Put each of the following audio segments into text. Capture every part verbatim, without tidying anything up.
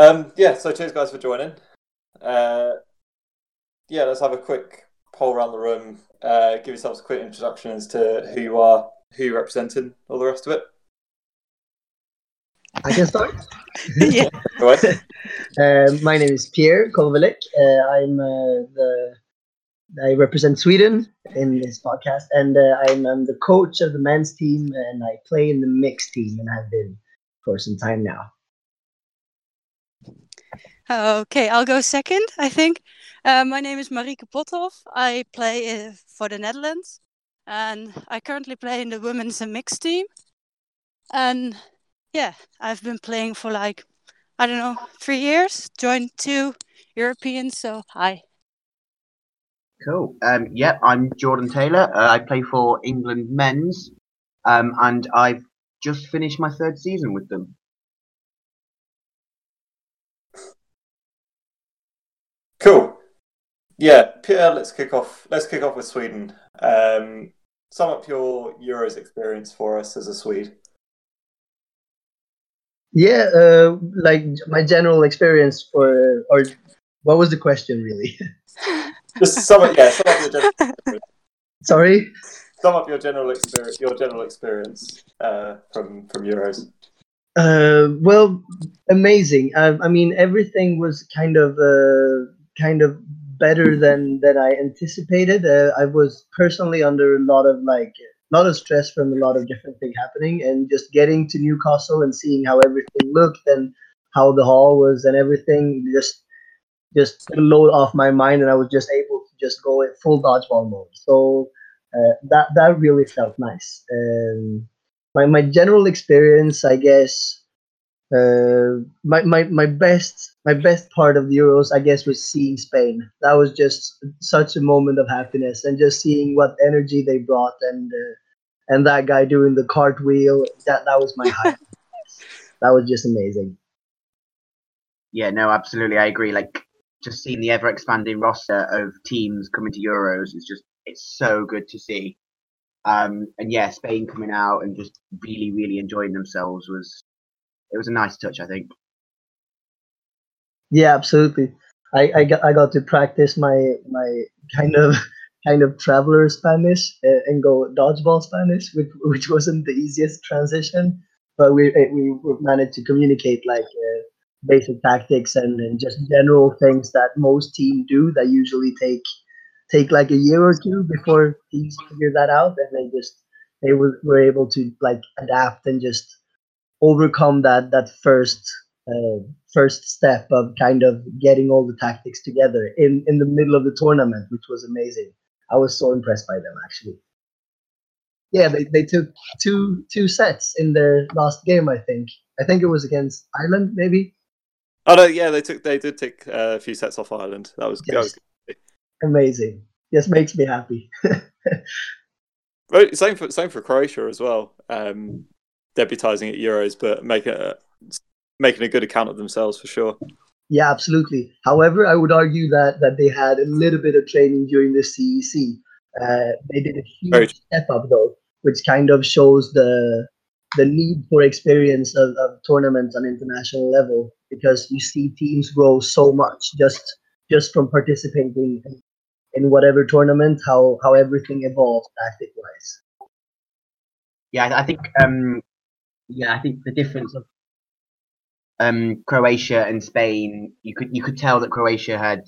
Um, yeah, so cheers, guys, for joining. Uh, yeah, let's have a quick poll around the room. Uh, give yourselves a quick introduction as to who you are, who you're representing, all the rest of it. I can start. Yeah. Go ahead. Uh, my name is Pierre Corvellec. Uh, I'm uh, the I represent Sweden in this podcast, and uh, I'm, I'm the coach of the men's team, and I play in the mixed team, and I've been for some time now. Okay, I'll go second, I think. Uh, my name is Marieke Pothof. I play uh, for the Netherlands, and I currently play in the women's and mixed team. And yeah, I've been playing for like, I don't know, three years, joined two Europeans, so hi. Cool. Um, yeah, I'm Jordan Taylor. Uh, I play for England men's, um, and I've just finished my third season with them. Cool. Yeah, Pierre, let's kick off. Let's kick off with Sweden. Um, sum up your Euros experience for us as a Swede. Yeah, uh, like my general experience for, or what was the question really? Just sum up, yeah, sum up your general experience. Sorry? Sum up your general experience, your general experience uh, from, from Euros. Uh, well, amazing. I, I mean, everything was kind of uh, kind of better than, than I anticipated. Uh, I was personally under a lot of like a lot of stress from a lot of different things happening, and just getting to Newcastle and seeing how everything looked and how the hall was and everything just. just took a load off my mind, and I was just able to just go at full dodgeball mode. So uh, that that really felt nice. Um, my my general experience, I guess, uh, my, my my best my best part of the Euros, I guess, was seeing Spain. That was just such a moment of happiness, and just seeing what energy they brought, and uh, and that guy doing the cartwheel. That that was my highlight. That was just amazing. Yeah, no, absolutely, I agree. Like. Just seeing the ever-expanding roster of teams coming to Euros is just—it's so good to see. Um, and yeah, Spain coming out and just really, really enjoying themselves was—it was a nice touch, I think. Yeah, absolutely. I, I got I got to practice my my kind of kind of traveler Spanish uh, and go dodgeball Spanish, which which wasn't the easiest transition, but we we managed to communicate like. Uh, basic tactics and, and just general things that most teams do that usually take take like a year or two before teams figure that out, and they just they were, were able to like adapt and just overcome that that first uh, first step of kind of getting all the tactics together in in the middle of the tournament, which was amazing. I was so impressed by them, actually. Yeah, they, they took two two sets in their last game. I think I think it was against Ireland, maybe. Oh no! Yeah, they took. They did take uh, a few sets off Ireland. That was, yes. That was good. Amazing. Yes, makes me happy. Right, same for same for Croatia as well. Um, debutising at Euros, but making a, making a good account of themselves for sure. Yeah, absolutely. However, I would argue that that they had a little bit of training during the C E C. Uh, they did a huge Very step up though, which kind of shows the. the need for experience of, of tournaments on international level, because you see teams grow so much just just from participating in, in whatever tournament, how, how everything evolves tactic-wise. Yeah, I think um, yeah, I think the difference of um, Croatia and Spain, you could you could tell that Croatia had,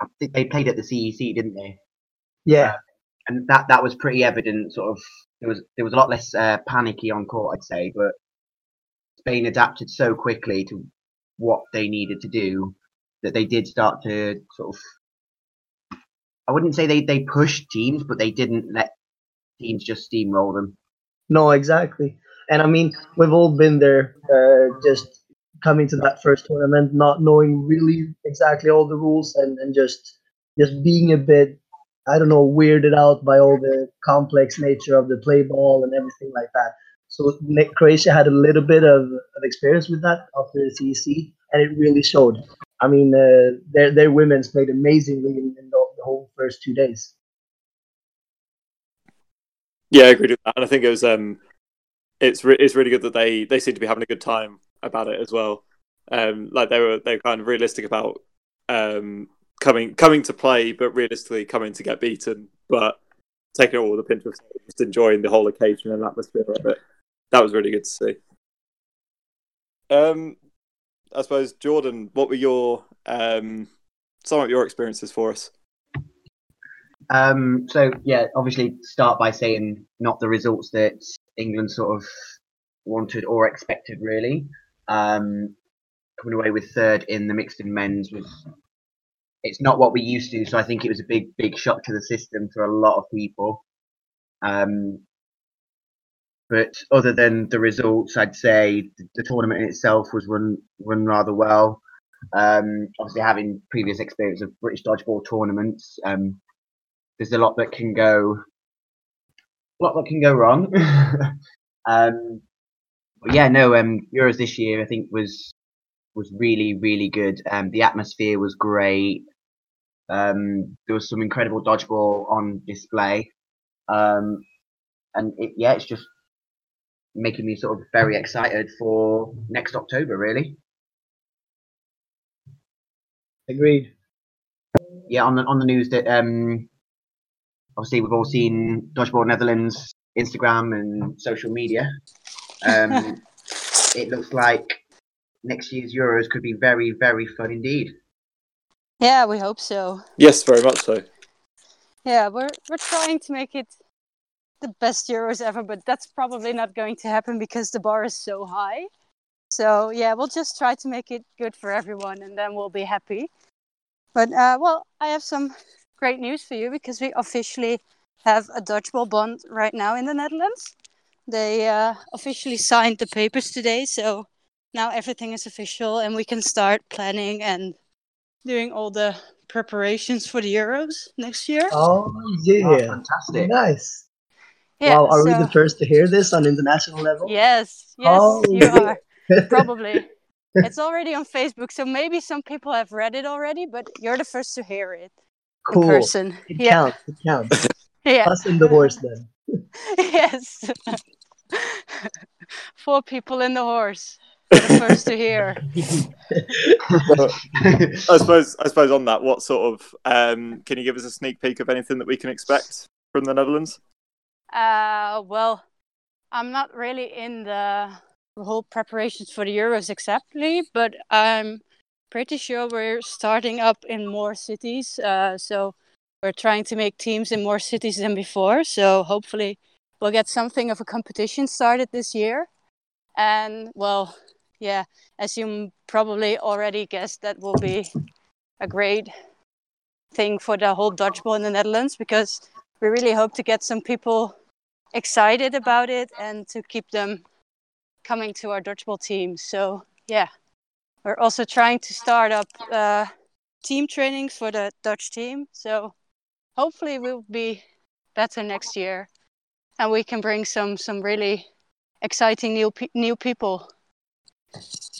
I think they played at the C E C, didn't they? Yeah, uh, and that that was pretty evident, sort of. There was there was a lot less uh, panicky on court, I'd say, but Spain adapted so quickly to what they needed to do that they did start to sort of. I wouldn't say they, they pushed teams, but they didn't let teams just steamroll them. No, exactly, and I mean we've all been there, uh, just coming to that first tournament, not knowing really exactly all the rules, and, and just just being a bit. I don't know, weirded out by all the complex nature of the play ball and everything like that. So Croatia had a little bit of, of experience with that after the C E C, and it really showed. I mean, uh, their their women's played amazingly in, in the, the whole first two days. Yeah, I agreed with that, and I think it was um, it's re- it's really good that they they seem to be having a good time about it as well. Um, like they were, they were kind of realistic about um, coming coming to play, but realistically coming to get beaten. But taking it all with a pinch of salt, just enjoying the whole occasion and atmosphere of it. That was really good to see. Um, I suppose, Jordan, what were your um, some of your experiences for us? Um, so yeah, obviously start by saying not the results that England sort of wanted or expected, really. Um, coming away with third in the mixed and men's was, it's not what we used to, so I think it was a big, big shock to the system for a lot of people. Um, but other than the results, I'd say the tournament in itself was run run rather well. Um, obviously, having previous experience of British dodgeball tournaments, um, there's a lot that can go, a lot that can go wrong. um, but yeah, no, um, Euros this year I think was was really, really good. Um, the atmosphere was great. Um, there was some incredible dodgeball on display. Um, and it, yeah, it's just making me sort of very excited for next October, really. Agreed. Yeah, on the, on the news that um, obviously we've all seen Dodgeball Netherlands, Instagram and social media. Um, it looks like next year's Euros could be very, very fun indeed. Yeah, we hope so. Yes, very much so. Yeah, we're we're trying to make it the best Euros ever, but that's probably not going to happen because the bar is so high. So yeah, we'll just try to make it good for everyone, and then we'll be happy. But uh, well, I have some great news for you because we officially have a dodgeball bond right now in the Netherlands. They uh, officially signed the papers today, so now everything is official and we can start planning and doing all the preparations for the Euros next year. Oh, yeah. Oh, fantastic. Nice. Yeah, wow, are so... we the first to hear this on international level? Yes, yes, oh, you yeah. are. Probably. It's already on Facebook, so maybe some people have read it already, but you're the first to hear it cool. in person. It yeah. counts, it counts. yeah. Us in the horse then. Yes. Four people in the horse. The first to hear. I suppose. I suppose on that, what sort of um, can you give us a sneak peek of anything that we can expect from the Netherlands? Uh, well, I'm not really in the whole preparations for the Euros exactly, but I'm pretty sure we're starting up in more cities. Uh, so we're trying to make teams in more cities than before. So hopefully, we'll get something of a competition started this year. And well. Yeah, as you probably already guessed, that will be a great thing for the whole dodgeball in the Netherlands because we really hope to get some people excited about it and to keep them coming to our dodgeball team. So, yeah, we're also trying to start up uh, team trainings for the Dutch team. So hopefully we'll be better next year and we can bring some, some really exciting new pe- new people.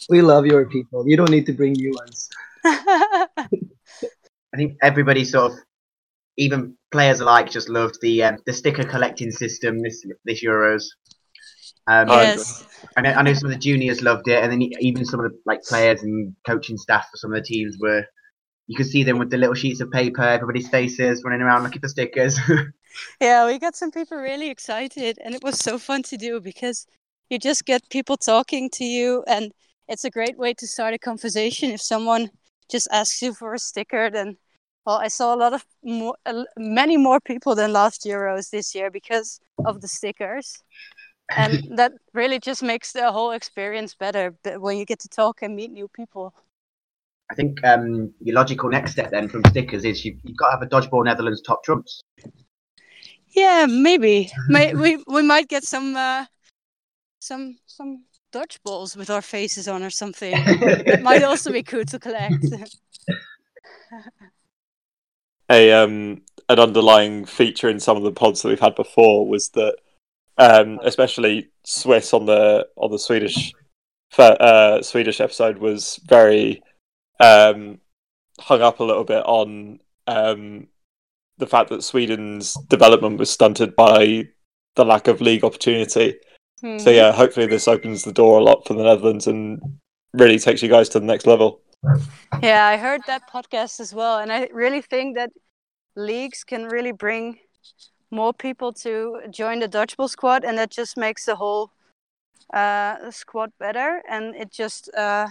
We love your people. You don't need to bring new ones. I think everybody sort of, even players alike, just loved the um, the sticker collecting system this this Euros. Um, yes. I know, I know some of the juniors loved it, and then even some of the like players and coaching staff for some of the teams were. You could see them with the little sheets of paper, everybody's faces, running around looking for stickers. Yeah, we got some people really excited, and it was so fun to do because. You just get people talking to you, and it's a great way to start a conversation. If someone just asks you for a sticker, then well, I saw a lot of more, uh, many more people than last Euros this year because of the stickers, and that really just makes the whole experience better when you get to talk and meet new people. I think um, your logical next step then from stickers is you, you've got to have a Dodgeball Netherlands top trumps. Yeah, maybe May, we we might get some. Uh, Some some dodgeballs with our faces on or something. It might also be cool to collect. A um an underlying feature in some of the pods that we've had before was that, um, especially Swiss on the on the Swedish uh, Swedish episode was very um, hung up a little bit on um, the fact that Sweden's development was stunted by the lack of league opportunity. So yeah, hopefully this opens the door a lot for the Netherlands and really takes you guys to the next level. Yeah, I heard that podcast as well, and I really think that leagues can really bring more people to join the dodgeball squad, and that just makes the whole uh, squad better, and it just uh,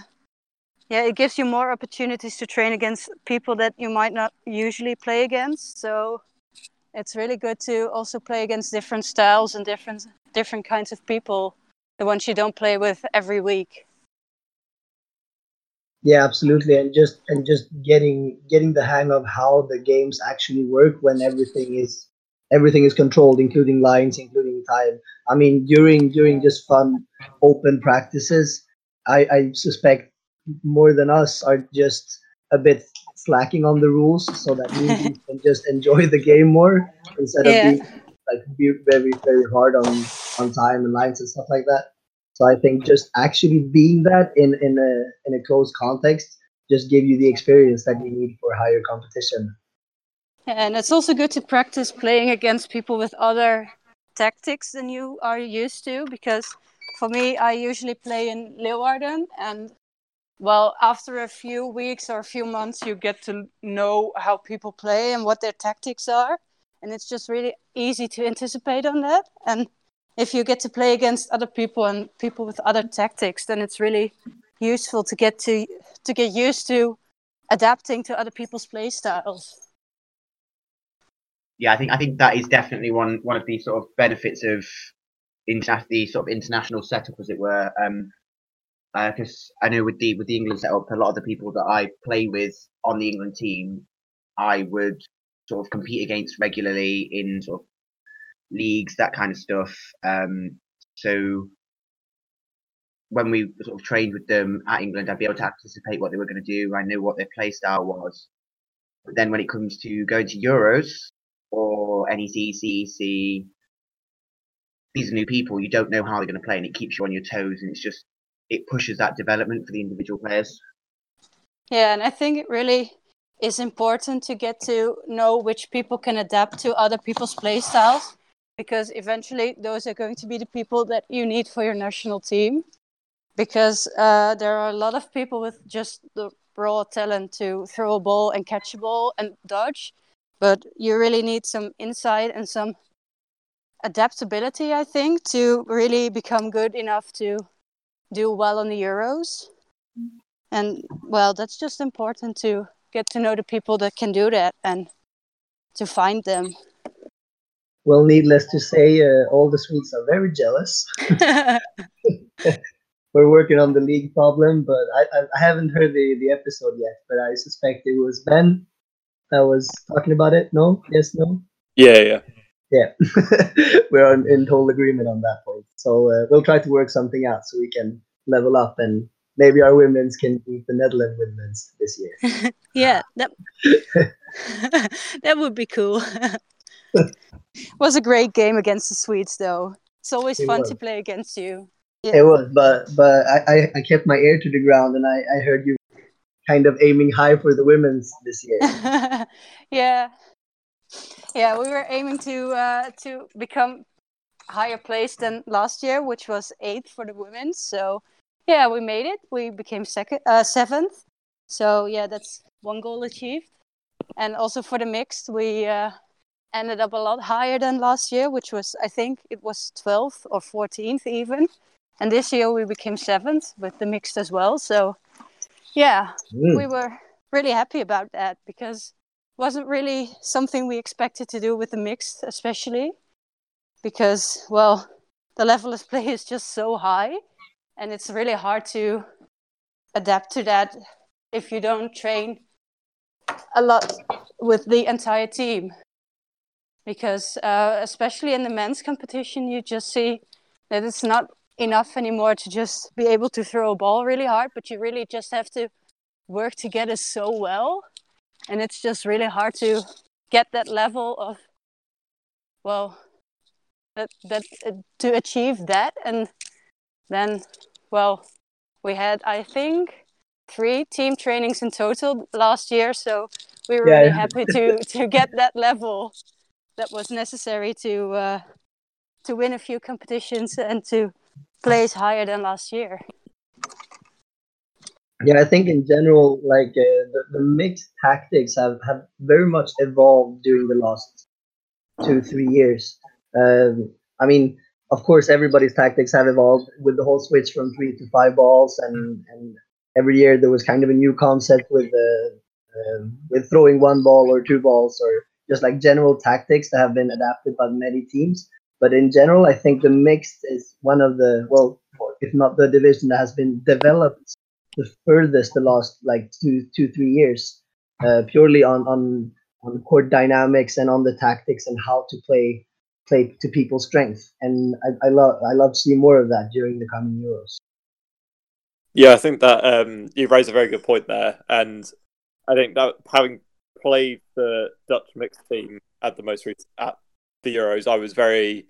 yeah, it gives you more opportunities to train against people that you might not usually play against. So it's really good to also play against different styles and different different kinds of people, the ones you don't play with every week. Yeah, absolutely, and just and just getting getting the hang of how the games actually work when everything is everything is controlled, including lines, including time. I mean, during during just fun open practices, I, I suspect more than us are just a bit slacking on the rules, so that means you can just enjoy the game more instead yeah. of being like be very very hard on on time and lines and stuff like that. So I think just actually being that in, in a in a close context just give you the experience that you need for higher competition. And it's also good to practice playing against people with other tactics than you are used to, because for me, I usually play in Leeuwarden, and well, after a few weeks or a few months, you get to know how people play and what their tactics are, and it's just really easy to anticipate on that. And if you get to play against other people and people with other tactics, then it's really useful to get to to get used to adapting to other people's play styles. Yeah, I think I think that is definitely one one of the sort of benefits of interna- the sort of international setup, as it were. Um, because uh, I know with the with the England setup, a lot of the people that I play with on the England team, I would sort of compete against regularly in sort of leagues, that kind of stuff. Um, so when we sort of trained with them at England, I'd be able to anticipate what they were going to do. I knew what their play style was. But then when it comes to going to Euros or N E C, C E C, these are new people. You don't know how they're going to play, and it keeps you on your toes, and it's just, it pushes that development for the individual players. Yeah, and I think it really is important to get to know which people can adapt to other people's play styles, because eventually those are going to be the people that you need for your national team, because uh, there are a lot of people with just the raw talent to throw a ball and catch a ball and dodge, but you really need some insight and some adaptability, I think, to really become good enough to do well on the Euros. And, well, that's just important to get to know the people that can do that and to find them. Well, needless to say, uh, all the Swedes are very jealous. We're working on the league problem, but I, I, I haven't heard the, the episode yet, but I suspect it was Ben that was talking about it. No? Yes, no? Yeah, yeah. Yeah. We're in, in total agreement on that point. So uh, we'll try to work something out so we can level up, and maybe our women's can beat the Netherlands women's this year. Yeah, that, that would be cool. Was a great game against the Swedes, though. It's always it fun was. to play against you. Yeah. It was, but but I, I kept my ear to the ground, and I, I heard you kind of aiming high for the women's this year. yeah, yeah, we were aiming to uh, to become higher placed than last year, which was eighth for the women. So yeah, we made it. We became second, uh, seventh. So yeah, that's one goal achieved. And also for the mixed, we. Uh, ended up a lot higher than last year, which was, I think it was twelfth or fourteenth even. And this year we became seventh with the mixed as well. So yeah, mm. we were really happy about that, because it wasn't really something we expected to do with the mixed, especially because, well, the level of play is just so high, and it's really hard to adapt to that if you don't train a lot with the entire team. Because uh, especially in the men's competition, you just see that it's not enough anymore to just be able to throw a ball really hard, but you really just have to work together so well. And it's just really hard to get that level of, well, that, that uh, to achieve that. And then, well, we had, I think, three team trainings in total last year. So we were yeah. really happy to, to get that level that was necessary to uh, to win a few competitions and to place higher than last year. Yeah, I think in general, like uh, the, the mixed tactics have, have very much evolved during the last two, three years. Um, I mean, of course, everybody's tactics have evolved with the whole switch from three to five balls, and, and every year there was kind of a new concept with uh, uh, with throwing one ball or two balls, or just like general tactics that have been adapted by many teams. But in general, I think the mixed is one of the, well, if not the division that has been developed the furthest the last like two, two, three years, uh, purely on, on on court dynamics and on the tactics and how to play play to people's strength. And I, I love I love to see more of that during the coming Euros. Yeah, I think that um, you raise a very good point there, and I think that having played the Dutch mixed team at the most recent, at the Euros, I was very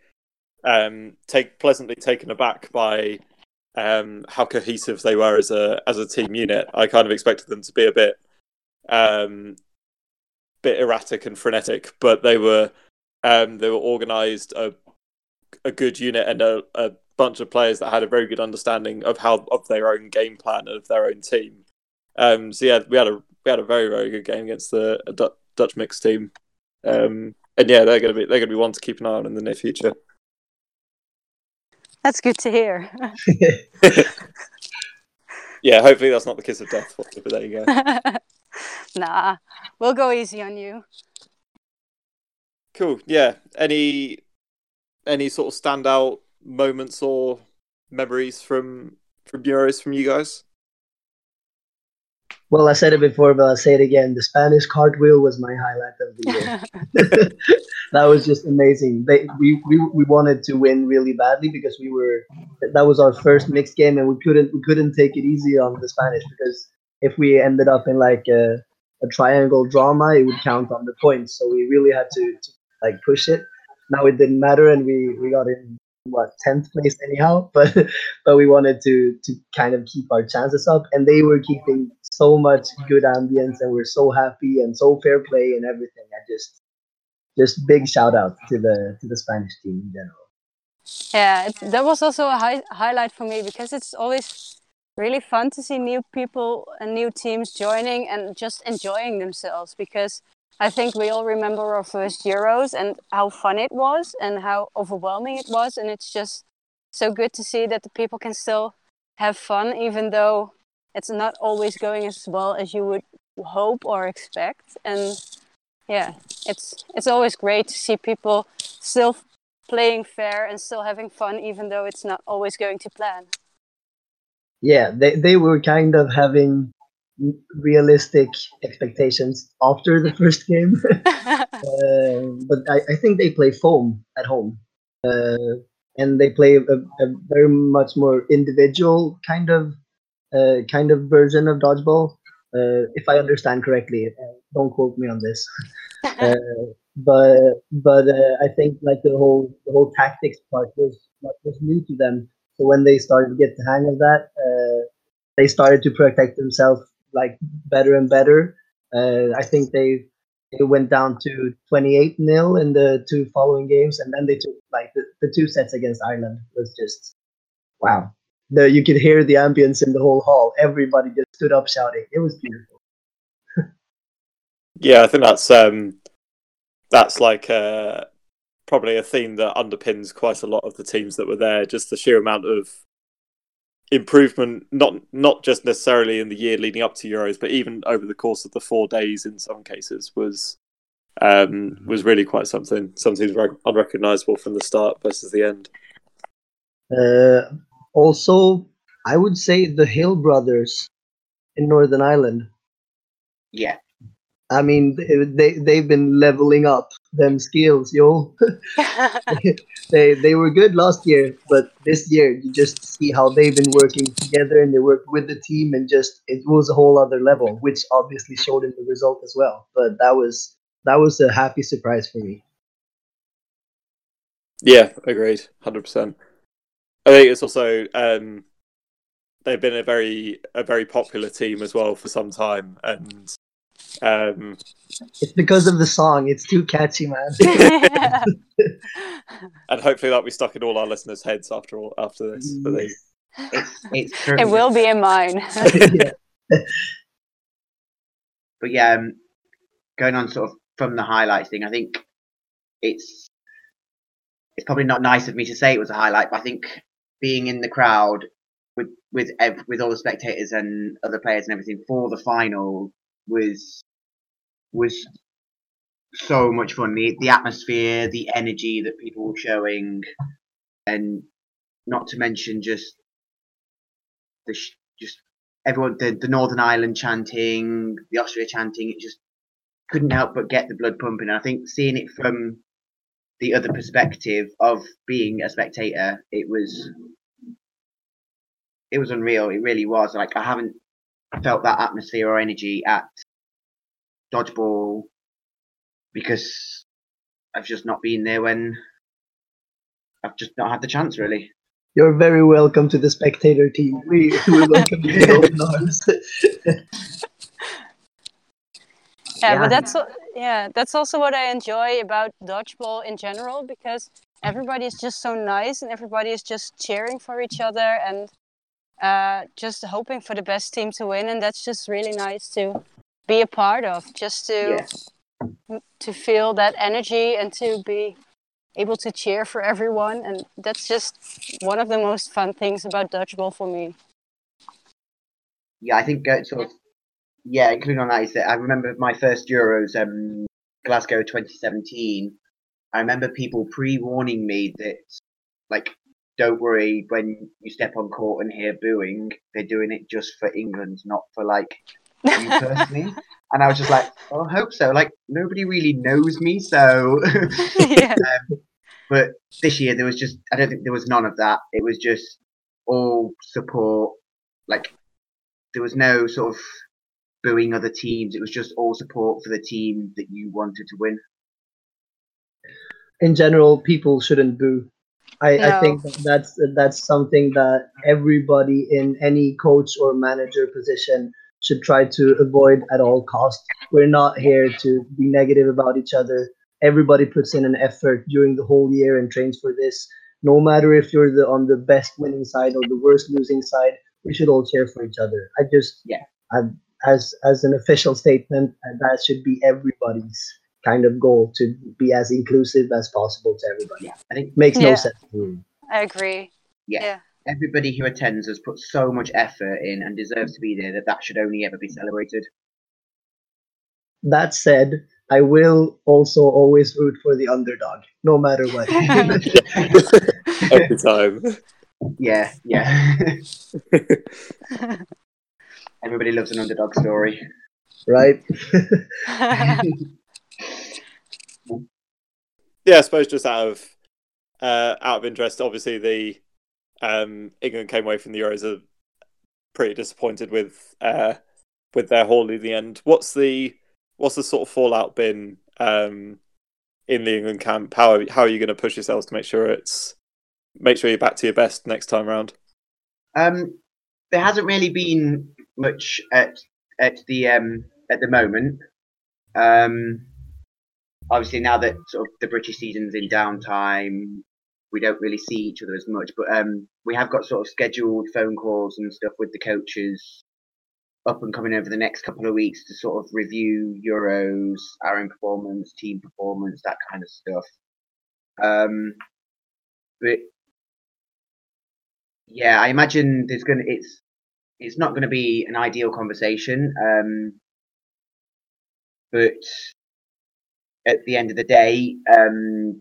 um, take pleasantly taken aback by um, how cohesive they were as a as a team unit. I kind of expected them to be a bit um, bit erratic and frenetic, but they were um, they were organised, a a good unit, and a, a bunch of players that had a very good understanding of how of their own game plan and of their own team. Um, so yeah, we had a we had a very very good game against the D- Dutch mixed team, um, and yeah, they're going to be they're going to be one to keep an eye on in the near future. That's good to hear. Yeah, hopefully that's not the kiss of death. But there you go. Nah, we'll go easy on you. Cool. Yeah. Any any sort of standout moments or memories from from Euros from you guys? Well, I said it before, but I'll say it again. The Spanish cartwheel was my highlight of the year. That was just amazing. They, we, we we wanted to win really badly because we were that was our first mixed game, and we couldn't we couldn't take it easy on the Spanish, because if we ended up in like a, a triangle drama, it would count on the points. So we really had to, to like push it. Now it didn't matter, and we, we got in what tenth place anyhow, but but we wanted to to kind of keep our chances up, and they were keeping so much good ambience, and we're so happy and so fair play and everything. I just just big shout out to the to the Spanish team in general. Yeah, it, that was also a high, highlight for me, because it's always really fun to see new people and new teams joining and just enjoying themselves, because I think we all remember our first Euros and how fun it was and how overwhelming it was. And it's just so good to see that the people can still have fun, even though it's not always going as well as you would hope or expect. And yeah, it's it's always great to see people still playing fair and still having fun, even though it's not always going to plan. Yeah, they, they were kind of having realistic expectations after the first game. uh, but I, I think they play foam at home, uh, and they play a, a very much more individual kind of uh, kind of version of dodgeball, uh, if I understand correctly. Uh, don't quote me on this. uh, but but uh, I think like the whole the whole tactics part was was new to them. So when they started to get the hang of that, uh, they started to protect themselves like better and better. Uh, I think they they went down to twenty-eight nil in the two following games, and then they took like the, the two sets against Ireland. Was just wow. The, you could hear the ambience in the whole hall. Everybody just stood up shouting. It was beautiful. Yeah, I think that's um, that's like uh, probably a theme that underpins quite a lot of the teams that were there. Just the sheer amount of improvement, not not just necessarily in the year leading up to Euros, but even over the course of the four days in some cases, was um, was really quite something. Something rec- unrecognisable from the start versus the end. Uh, also, I would say the Hill brothers in Northern Ireland. Yeah. I mean, they they've been leveling up them skills, yo. they they were good last year, but this year you just see how they've been working together, and they worked with the team, and just it was a whole other level, which obviously showed in the result as well. But that was that was a happy surprise for me. Yeah, agreed, one hundred percent. I think it's also um, they've been a very a very popular team as well for some time, and. Um, it's because of the song. It's too catchy, man. And hopefully that'll be stuck in all our listeners' heads after all after this. But they, it's, it's it will be in mine. Yeah. But yeah, um, going on sort of from the highlights thing, I think it's it's probably not nice of me to say it was a highlight, but I think being in the crowd with with ev- with all the spectators and other players and everything for the final was was so much fun. The the atmosphere, the energy that people were showing, and not to mention just the sh- just everyone, the, the Northern Ireland chanting, the Austria chanting. It just couldn't help but get the blood pumping. And I think seeing it from the other perspective of being a spectator, it was it was unreal. It really was. Like, I haven't felt that atmosphere or energy at Dodgeball because I've just not been there when I've just not had the chance, really. You're very welcome to the spectator team. We, we welcome you with open arms. Yeah, but that's yeah, that's also what I enjoy about Dodgeball in general, because everybody is just so nice and everybody is just cheering for each other and uh, just hoping for the best team to win, and that's just really nice to be a part of. Just to yeah. to feel that energy and to be able to cheer for everyone, and that's just one of the most fun things about Dodgeball for me. Yeah, I think uh, sort of. Yeah, including on that is that I remember my first Euros, um, Glasgow twenty seventeen. I remember people pre-warning me that, like, don't worry when you step on court and hear booing, they're doing it just for England, not for, like, you personally. And I was just like, well, I hope so. Like, nobody really knows me, so... yeah. um, but this year there was just, I don't think there was none of that. It was just all support. Like, there was no sort of booing other teams. It was just all support for the team that you wanted to win. In general, people shouldn't boo. I, no. I think that's that's something that everybody in any coach or manager position should try to avoid at all costs. We're not here to be negative about each other. Everybody puts in an effort during the whole year and trains for this. No matter if you're the, on the best winning side or the worst losing side, we should all cheer for each other. I just... yeah. I, As as an official statement, and that should be everybody's kind of goal, to be as inclusive as possible to everybody. Yeah, I think it makes yeah. no sense. Mm. I agree. Yeah. yeah, everybody who attends has put so much effort in and deserves to be there that that should only ever be celebrated. That said, I will also always root for the underdog, no matter what. Every time. Yeah, yeah. Everybody loves an underdog story. Right. Yeah, I suppose just out of uh, out of interest, obviously the um, England came away from the Euros are pretty disappointed with uh, with their haul in the end. What's the what's the sort of fallout been um, in the England camp? How are, how are you going to push yourselves to make sure it's make sure you're back to your best next time round? Um, there hasn't really been much at at the um at the moment. Um obviously now that sort of the British season's in downtime, we don't really see each other as much, but um we have got sort of scheduled phone calls and stuff with the coaches up and coming over the next couple of weeks to sort of review Euros, our own performance, team performance, that kind of stuff. Um but yeah, I imagine there's gonna it's It's not going to be an ideal conversation, um, but at the end of the day, um,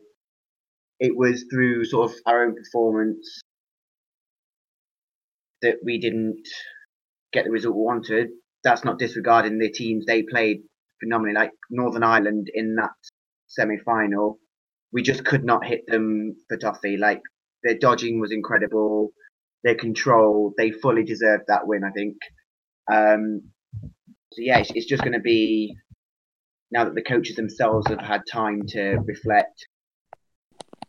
it was through sort of our own performance that we didn't get the result we wanted. That's not disregarding the teams. They played phenomenally, like Northern Ireland in that semi-final. We just could not hit them for toffee. Like, their dodging was incredible. Their control, they fully deserved that win, I think. Um, so, yeah, it's, it's just going to be, now that the coaches themselves have had time to reflect,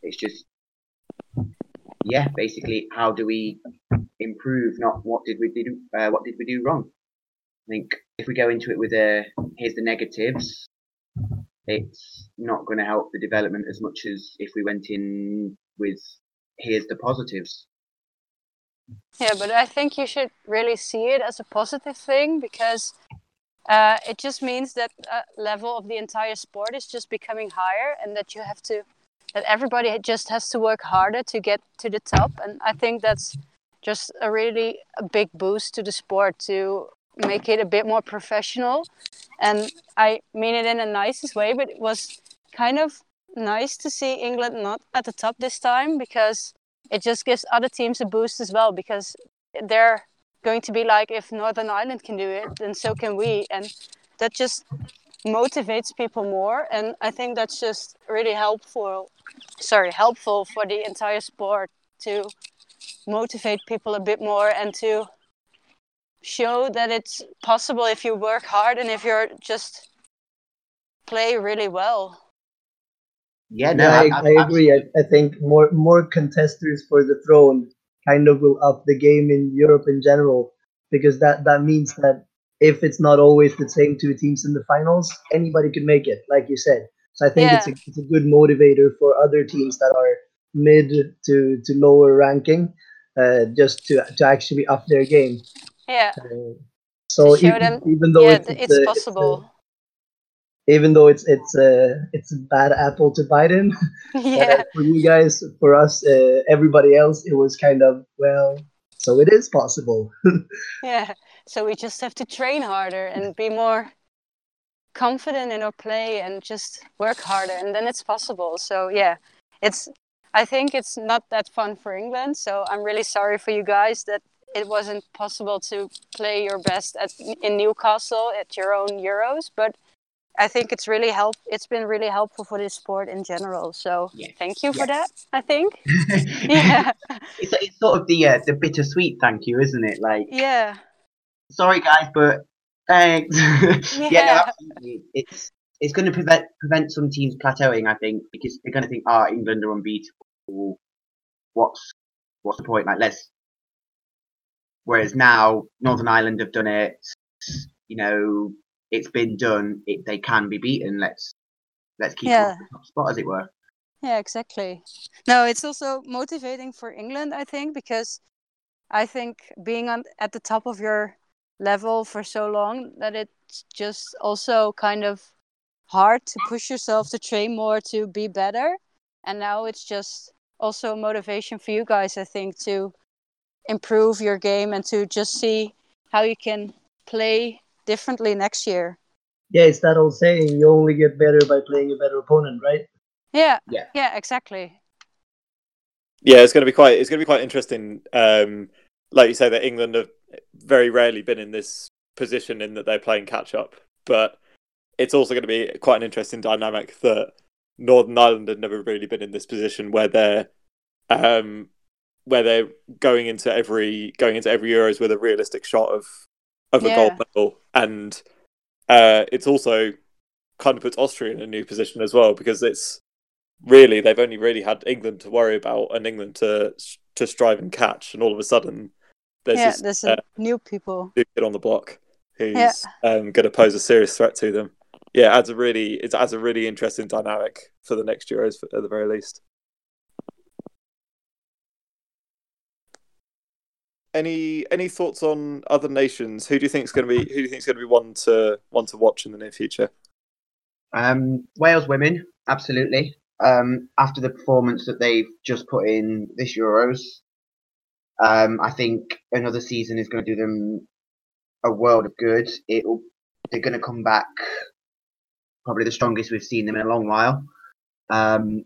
it's just, yeah, basically, how do we improve, not what did we do, uh, what did we do wrong? I think if we go into it with a, here's the negatives, it's not going to help the development as much as if we went in with, here's the positives. Yeah, but I think you should really see it as a positive thing, because uh, it just means that uh, level of the entire sport is just becoming higher, and that you have to, that everybody just has to work harder to get to the top. And I think that's just a really a big boost to the sport to make it a bit more professional. And I mean it in a nicest way, but it was kind of nice to see England not at the top this time, because it just gives other teams a boost as well, because they're going to be like, if Northern Ireland can do it, then so can we. And that just motivates people more. And I think that's just really helpful, sorry, helpful for the entire sport to motivate people a bit more and to show that it's possible if you work hard and if you're just play really well. Yeah, no, yeah, I, I, I agree. I, I think more more contesters for the throne kind of will up the game in Europe in general, because that, that means that if it's not always the same two teams in the finals, anybody can make it, like you said. So I think yeah. it's, a, it's a good motivator for other teams that are mid to, to lower ranking, uh, just to to actually up their game. Yeah. Uh, so even, them, even though yeah, it's, it's, it's possible. It's, uh, Even though it's it's a uh, it's a bad apple to bite in, yeah. uh, for you guys, for us, uh, everybody else, it was kind of, well, so it is possible. Yeah, so we just have to train harder and be more confident in our play and just work harder, and then it's possible. So yeah, it's I think it's not that fun for England. So I'm really sorry for you guys that it wasn't possible to play your best at in Newcastle at your own Euros, but I think it's really help. It's been really helpful for this sport in general. So yes. thank you yes. for that. I think. yeah. It's it's sort of the uh, the bittersweet thank you, isn't it? Like yeah. Sorry guys, but thanks. yeah. yeah no, absolutely. It's it's going to prevent prevent some teams plateauing, I think, because they're going to think, ah, oh, England are unbeatable. What's what's the point? Like let's. Whereas now Northern Ireland have done it. You know. It's been done. It, they can be beaten. Let's let's keep yeah. them on the top spot, as it were. Yeah, exactly. No, it's also motivating for England, I think, because I think being on at the top of your level for so long that it's just also kind of hard to push yourself to train more to be better. And now it's just also motivation for you guys, I think, to improve your game and to just see how you can play differently next year. Yeah, it's that old saying, you only get better by playing a better opponent, right? Yeah, yeah, yeah, exactly. Yeah, it's going to be quite it's going to be quite interesting. Um, like you say, that England have very rarely been in this position in that they're playing catch-up, but it's also going to be quite an interesting dynamic that Northern Ireland had never really been in this position where they're um, where they're going into every going into every Euros with a realistic shot of of a yeah. gold medal, and uh, it's also kind of puts Austria in a new position as well, because it's really they've only really had England to worry about and England to to strive and catch, and all of a sudden there's yeah, this there's uh, new people new kid on the block who's yeah. um, going to pose a serious threat to them. Yeah, adds a really it adds a really interesting dynamic for the next Euros at the very least. Any any thoughts on other nations? Who do you think is going to be who do you think is going to be one to one to watch in the near future? Um, Wales women, absolutely. Um, after the performance that they've just put in this Euros, um, I think another season is going to do them a world of good. It'll they're going to come back probably the strongest we've seen them in a long while. Um,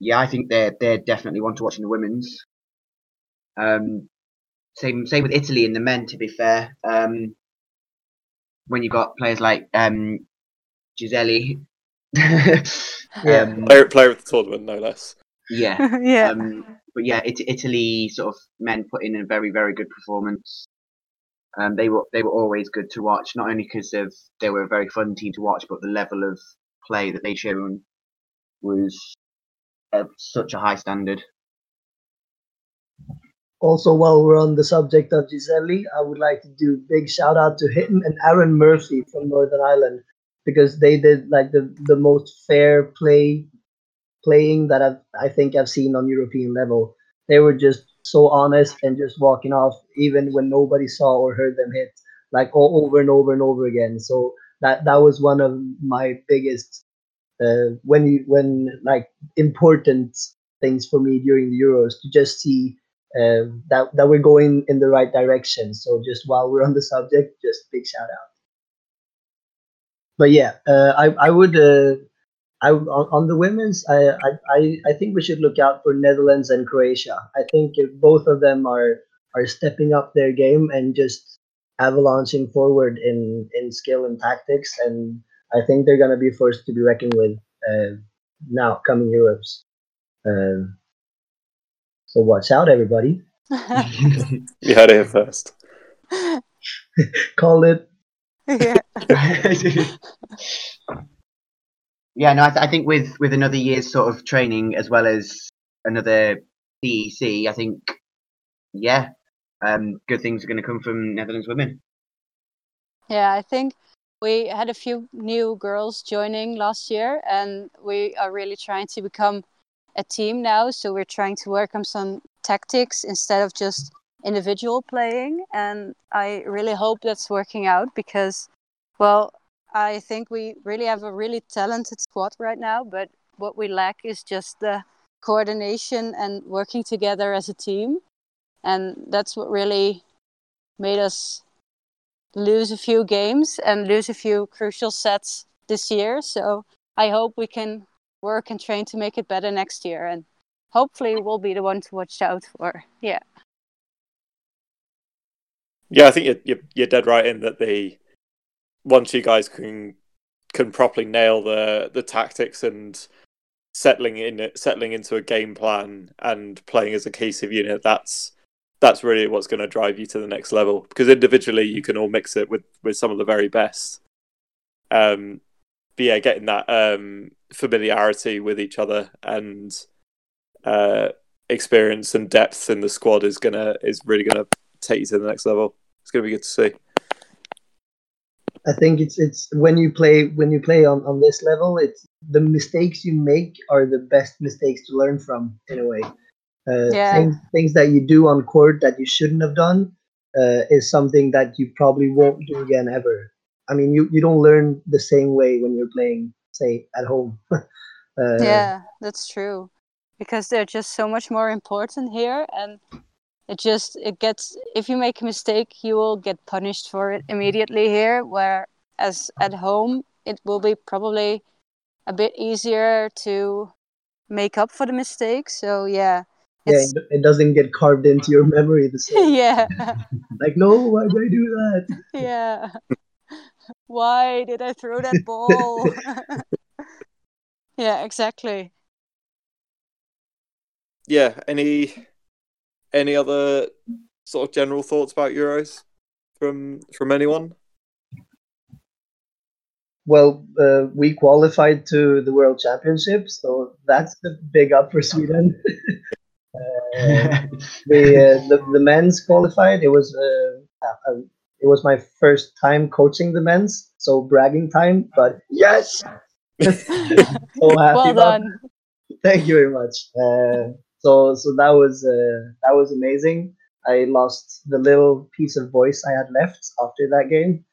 yeah, I think they're they're definitely one to watch in the women's. Um, Same same with Italy and the men, to be fair. Um, when you've got players like um, Giselli. um, player, player of the tournament, no less. Yeah. yeah. Um, but yeah, it, Italy sort of men put in a very, very good performance. Um, they were they were always good to watch, not only because of they were a very fun team to watch, but the level of play that they shown was of such a high standard. Also, while we're on the subject of Giselli, I would like to do a big shout out to Hinton and Aaron Murphy from Northern Ireland, because they did like the, the most fair play playing that I've, I think I've seen on European level. They were just so honest and just walking off even when nobody saw or heard them hit, like all over and over and over again. So that that was one of my biggest uh, when you, when like important things for me during the Euros, to just see uh, that that we're going in the right direction. So just while we're on the subject, just big shout out. But yeah, uh, I I would. Uh, I, on the women's, I, I I think we should look out for Netherlands and Croatia. I think if both of them are are stepping up their game and just avalanching forward in, in skill and tactics, and I think they're going to be forced to be reckoned with uh, now coming Euros. Uh, so watch out, everybody. You heard it first. Call it. Yeah. Yeah, no, I, th- I think with, with another year's sort of training as well as another C E C, I think, yeah, um, good things are going to come from Netherlands women. Yeah, I think we had a few new girls joining last year, and we are really trying to become a team now. So we're trying to work on some tactics instead of just individual playing. And I really hope that's working out because, well, I think we really have a really talented squad right now, but what we lack is just the coordination and working together as a team. And that's what really made us lose a few games and lose a few crucial sets this year. So I hope we can work and train to make it better next year. And hopefully we'll be the one to watch out for. Yeah. Yeah, I think you're, you're dead right in that the... once you guys can can properly nail the the tactics and settling in settling into a game plan and playing as a cohesive unit, that's that's really what's going to drive you to the next level. Because individually you can all mix it with, with some of the very best. Um, but yeah, getting that um, familiarity with each other and uh, experience and depth in the squad is gonna is really gonna take you to the next level. It's gonna be good to see. I think it's it's when you play when you play on, on this level, it's the mistakes you make are the best mistakes to learn from in a way. Uh, yeah. things, things that you do on court that you shouldn't have done uh, is something that you probably won't do again ever. I mean, you, you don't learn the same way when you're playing, say, at home. uh, yeah, that's true, because they're just so much more important here, and It just, it gets, if you make a mistake, you will get punished for it immediately here, whereas at home, it will be probably a bit easier to make up for the mistake. So, yeah. It's... Yeah, it doesn't get carved into your memory the same. Yeah. Like, no, why did I do that? Yeah. Why did I throw that ball? Yeah, exactly. Yeah, any... Any other sort of general thoughts about Euros from from anyone? Well, uh, we qualified to the World Championship, so that's the big up for Sweden. uh, we, uh, the the men's qualified. It was uh, uh, it was my first time coaching the men's, so bragging time. But yes, so happy. Well done. That. Thank you very much. Uh, So, so that was uh, that was amazing. I lost the little piece of voice I had left after that game,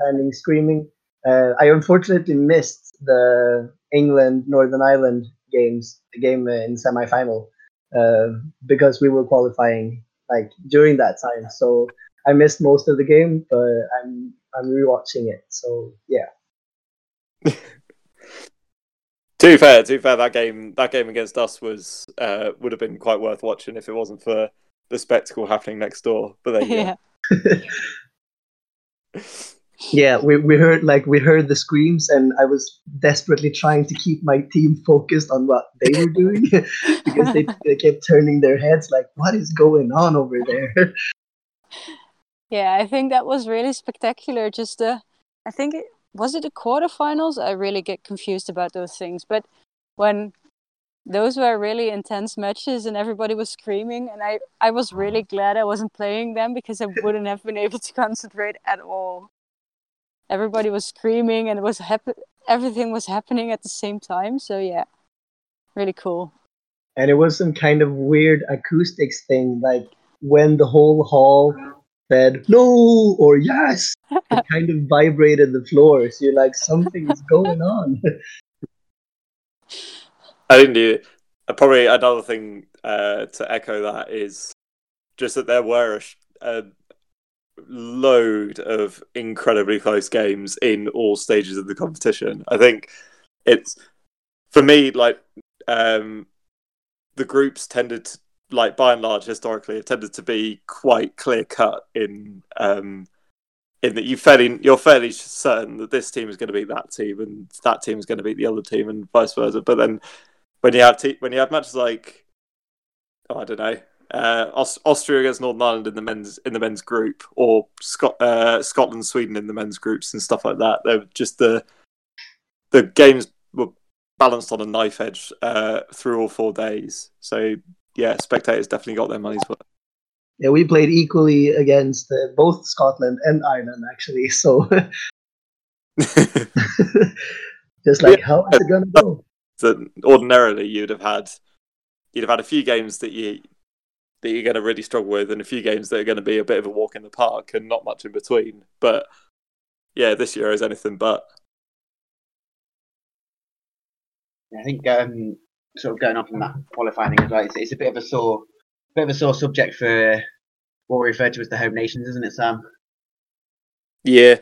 standing screaming. Uh, I unfortunately missed the England Northern Ireland games, the game in the semifinal, uh, because we were qualifying like during that time. So I missed most of the game, but I'm I'm rewatching it. So yeah. Too fair, too fair. That game, that game against us was uh, would have been quite worth watching if it wasn't for the spectacle happening next door. But there you go. Yeah, yeah we, we heard like we heard the screams, and I was desperately trying to keep my team focused on what they were doing because they, they kept turning their heads like, "What is going on over there?" Yeah, I think that was really spectacular. Just uh, I think. It- Was it the quarterfinals? I really get confused about those things. But when those were really intense matches and everybody was screaming, and I, I was really glad I wasn't playing them because I wouldn't have been able to concentrate at all. Everybody was screaming and it was hap- everything was happening at the same time. So yeah, really cool. and it was some kind of weird acoustics thing, like when the whole hall said no or yes, it kind of vibrated the floor. So you're like, something's going on. I didn't do it. Probably another thing uh, to echo that is just that there were a, a load of incredibly close games in all stages of the competition. I think it's, for me, like um, the groups tended to, like by and large historically, it tended to be quite clear cut in um, in that you fairly you're fairly certain that this team is going to beat that team and that team is going to beat the other team and vice versa. But then when you have te- when you have matches like, oh, I don't know, uh, Aust- Austria against Northern Ireland in the men's in the men's group, or Scot- uh, Scotland Sweden in the men's groups and stuff like that, they're just the the games were balanced on a knife edge uh, through all four days. So yeah, spectators definitely got their money's worth. Yeah, we played equally against uh, both Scotland and Ireland actually. So just like, yeah, how is it gonna go? That ordinarily you'd have had, you'd have had a few games that you that you're going to really struggle with, and a few games that are going to be a bit of a walk in the park, and not much in between. But yeah, this year is anything but. I think um, sort of going on from that qualifying thing as well, it's, it's a bit of a sore, bit of a sore subject for what we refer to as the home nations, isn't it, Sam? Yeah.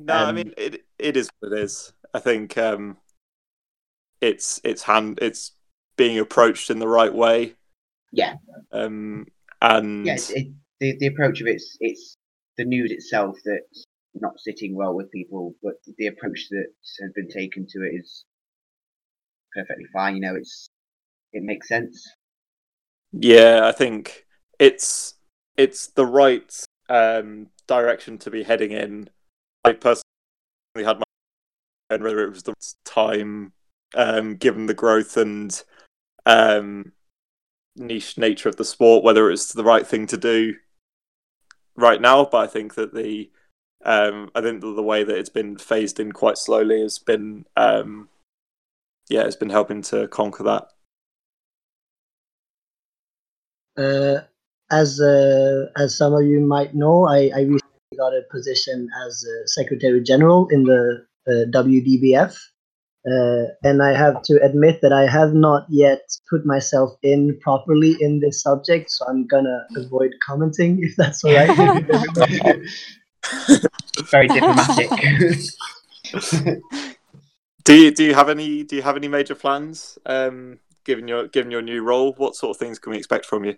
No, um, I mean it. It is what it is. I think um, it's it's hand it's being approached in the right way. Yeah. Um. And yeah, it, it, the the approach of it's it's the news itself that's not sitting well with people, but the approach that has been taken to it is perfectly fine. You know, it's it makes sense. Yeah, I think it's it's the right um, direction to be heading in. I personally had my own whether it was the time, um, given the growth and um, niche nature of the sport, whether it's the right thing to do right now. But I think that the um, I think that the way that it's been phased in quite slowly has been um, yeah, it's been helping to conquer that. Uh, as uh, as some of you might know, I. I recently got a position as uh, Secretary General in the uh, W D B F, uh, and I have to admit that I have not yet put myself in properly in this subject, so I'm gonna avoid commenting if that's all right. Very diplomatic. do you do you have any do you have any major plans um, given your given your new role? What sort of things can we expect from you?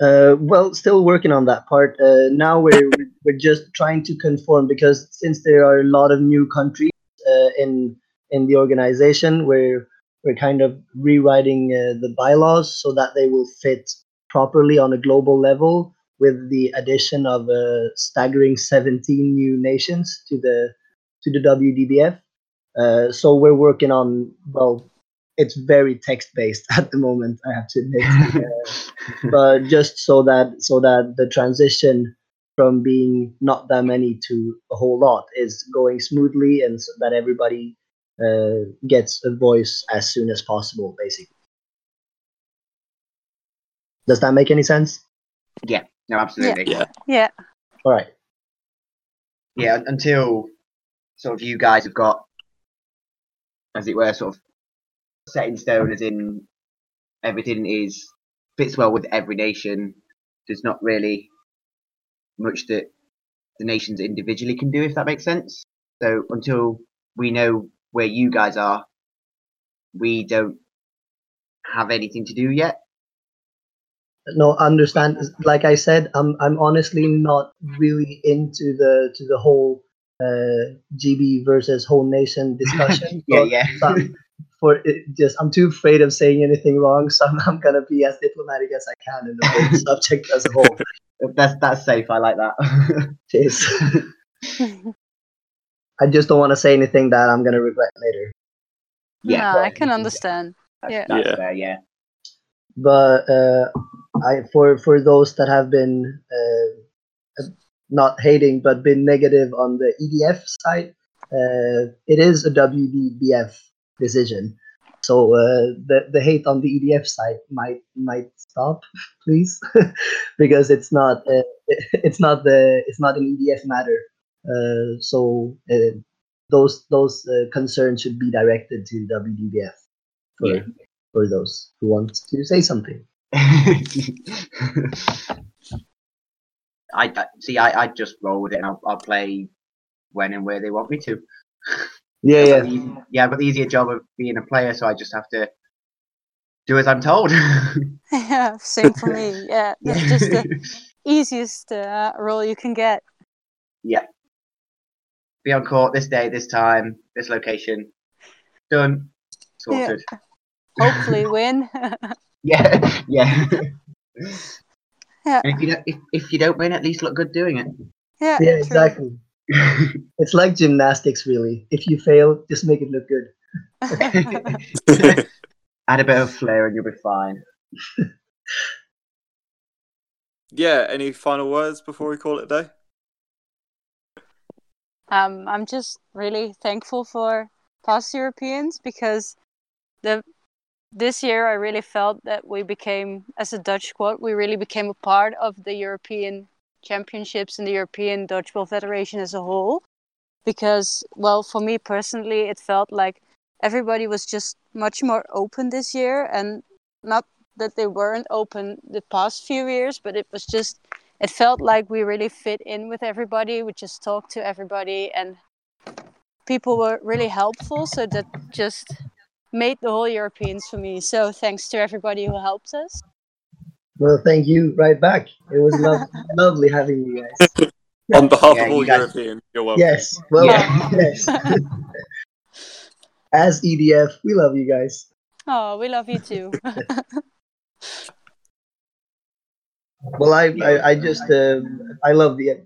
Uh, well, still working on that part. Uh, now we're we're just trying to conform, because since there are a lot of new countries uh, in in the organization, we're we're kind of rewriting uh, the bylaws so that they will fit properly on a global level, with the addition of a staggering seventeen new nations to the to the W D B F. Uh, so we're working on, well, it's very text-based at the moment, I have to admit, uh, but just so that so that the transition from being not that many to a whole lot is going smoothly, and so that everybody uh, gets a voice as soon as possible, basically. Does that make any sense? Yeah. No, absolutely. Yeah. Yeah. All right. Yeah, until sort of you guys have got, as it were, sort of set in stone, as in everything is fits well with every nation, there's not really much that the nations individually can do, if that makes sense. So until we know where you guys are, we don't have anything to do yet. No, understand, like I said, I'm I'm honestly not really into the to the whole uh, G B versus whole nation discussion. Yeah, yeah. Some, For it just, I'm too afraid of saying anything wrong, so I'm, I'm gonna be as diplomatic as I can in the whole subject as a whole. That's that's safe. I like that. Cheers. I just don't want to say anything that I'm gonna regret later. Yeah, no, I can understand. That's, yeah, that's yeah. Fair, yeah. But uh, I for for those that have been uh, not hating but been negative on the E D F side, uh, it is a W D B F decision. So uh, the the hate on the E D F side might might stop, please, because it's not uh, it's not the it's not an E D F matter. Uh, so uh, those those uh, concerns should be directed to W D B F for yeah. for those who want to say something. I, I see. I, I just roll with it, and I'll, I'll play when and where they want me to. Yeah, yeah, yeah. Yeah, I've got the easier job of being a player, so I just have to do as I'm told. Yeah, same for me. Yeah, that's just the easiest uh, role you can get. Yeah. Be on court this day, this time, this location. Done. Sorted. Yeah. Hopefully win. Yeah, yeah. Yeah. And if you don't, if, if you don't win, at least look good doing it. Yeah, yeah, exactly. True. It's like gymnastics, really. If you fail, just make it look good. Add a bit of flair and you'll be fine. Yeah, any final words before we call it a day? Um, I'm just really thankful for past Europeans, because the this year I really felt that we became, as a Dutch squad, we really became a part of the European Championships and the European Dodgeball Federation as a whole, because, well, for me personally, it felt like everybody was just much more open this year, and not that they weren't open the past few years, but it was just, it felt like we really fit in with everybody. We just talked to everybody, and people were really helpful, so that just made the whole Europeans for me. So thanks to everybody who helped us. Well, thank you right back. It was lo- lovely having you guys. On behalf yeah, of all you Europeans, guys. You're welcome. Yes, well, yeah. Yes. As E D F, we love you guys. Oh, we love you too. Well, I, I, I just, uh, I love the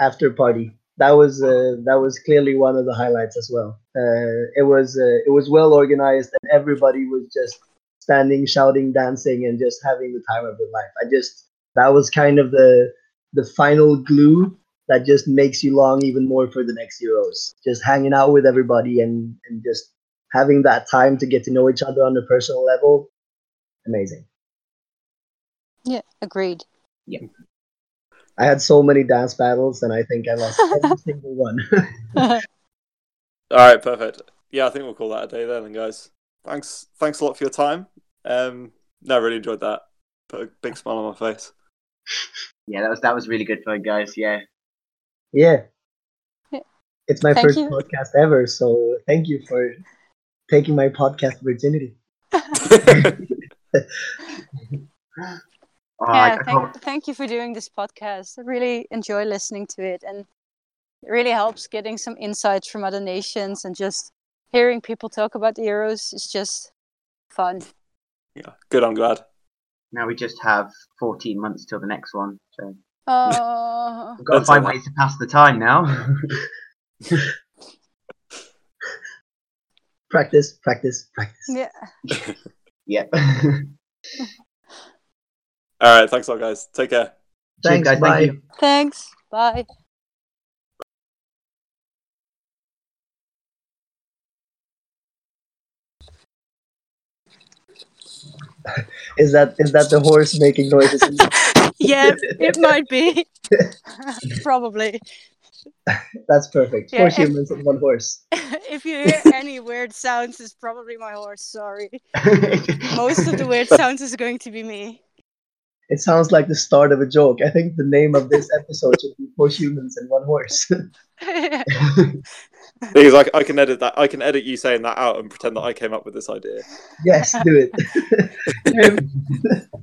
after party. That was, uh, that was clearly one of the highlights as well. Uh, it was, uh, it was well organized, and everybody was just standing, shouting, dancing, and just having the time of their life. I just, that was kind of the the final glue that just makes you long even more for the next Euros. Just hanging out with everybody and, and just having that time to get to know each other on a personal level. Amazing. Yeah, agreed. Yeah. I had so many dance battles, and I think I lost every single one. All right, perfect. Yeah, I think we'll call that a day then, guys. Thanks thanks a lot for your time. Um, no, I really enjoyed that. Put a big smile on my face. Yeah, that was that was really good fun, guys. Yeah. Yeah. yeah. It's my thank first you. podcast ever, so thank you for taking my podcast virginity. Yeah, thank, thank you for doing this podcast. I really enjoy listening to it, and it really helps getting some insights from other nations, and just hearing people talk about the Euros is just fun. Yeah, good, I'm glad. Now we just have fourteen months till the next one. So uh, we've got to find ways to pass the time now. Practice, practice, practice. Yeah. Yeah. All right, thanks a lot, guys. Take care. Thanks, guys. Bye. Thank you. Thanks, bye. Is that is that the horse making noises? Yeah, it might be. Probably. That's perfect. Yeah, Four if, humans and one horse. If you hear any weird sounds, it's probably my horse. Sorry. Most of the weird sounds is going to be me. It sounds like the start of a joke. I think the name of this episode should be Four Humans and One Horse. Because I, I can edit that. I can edit you saying that out and pretend that I came up with this idea. Yes, do it.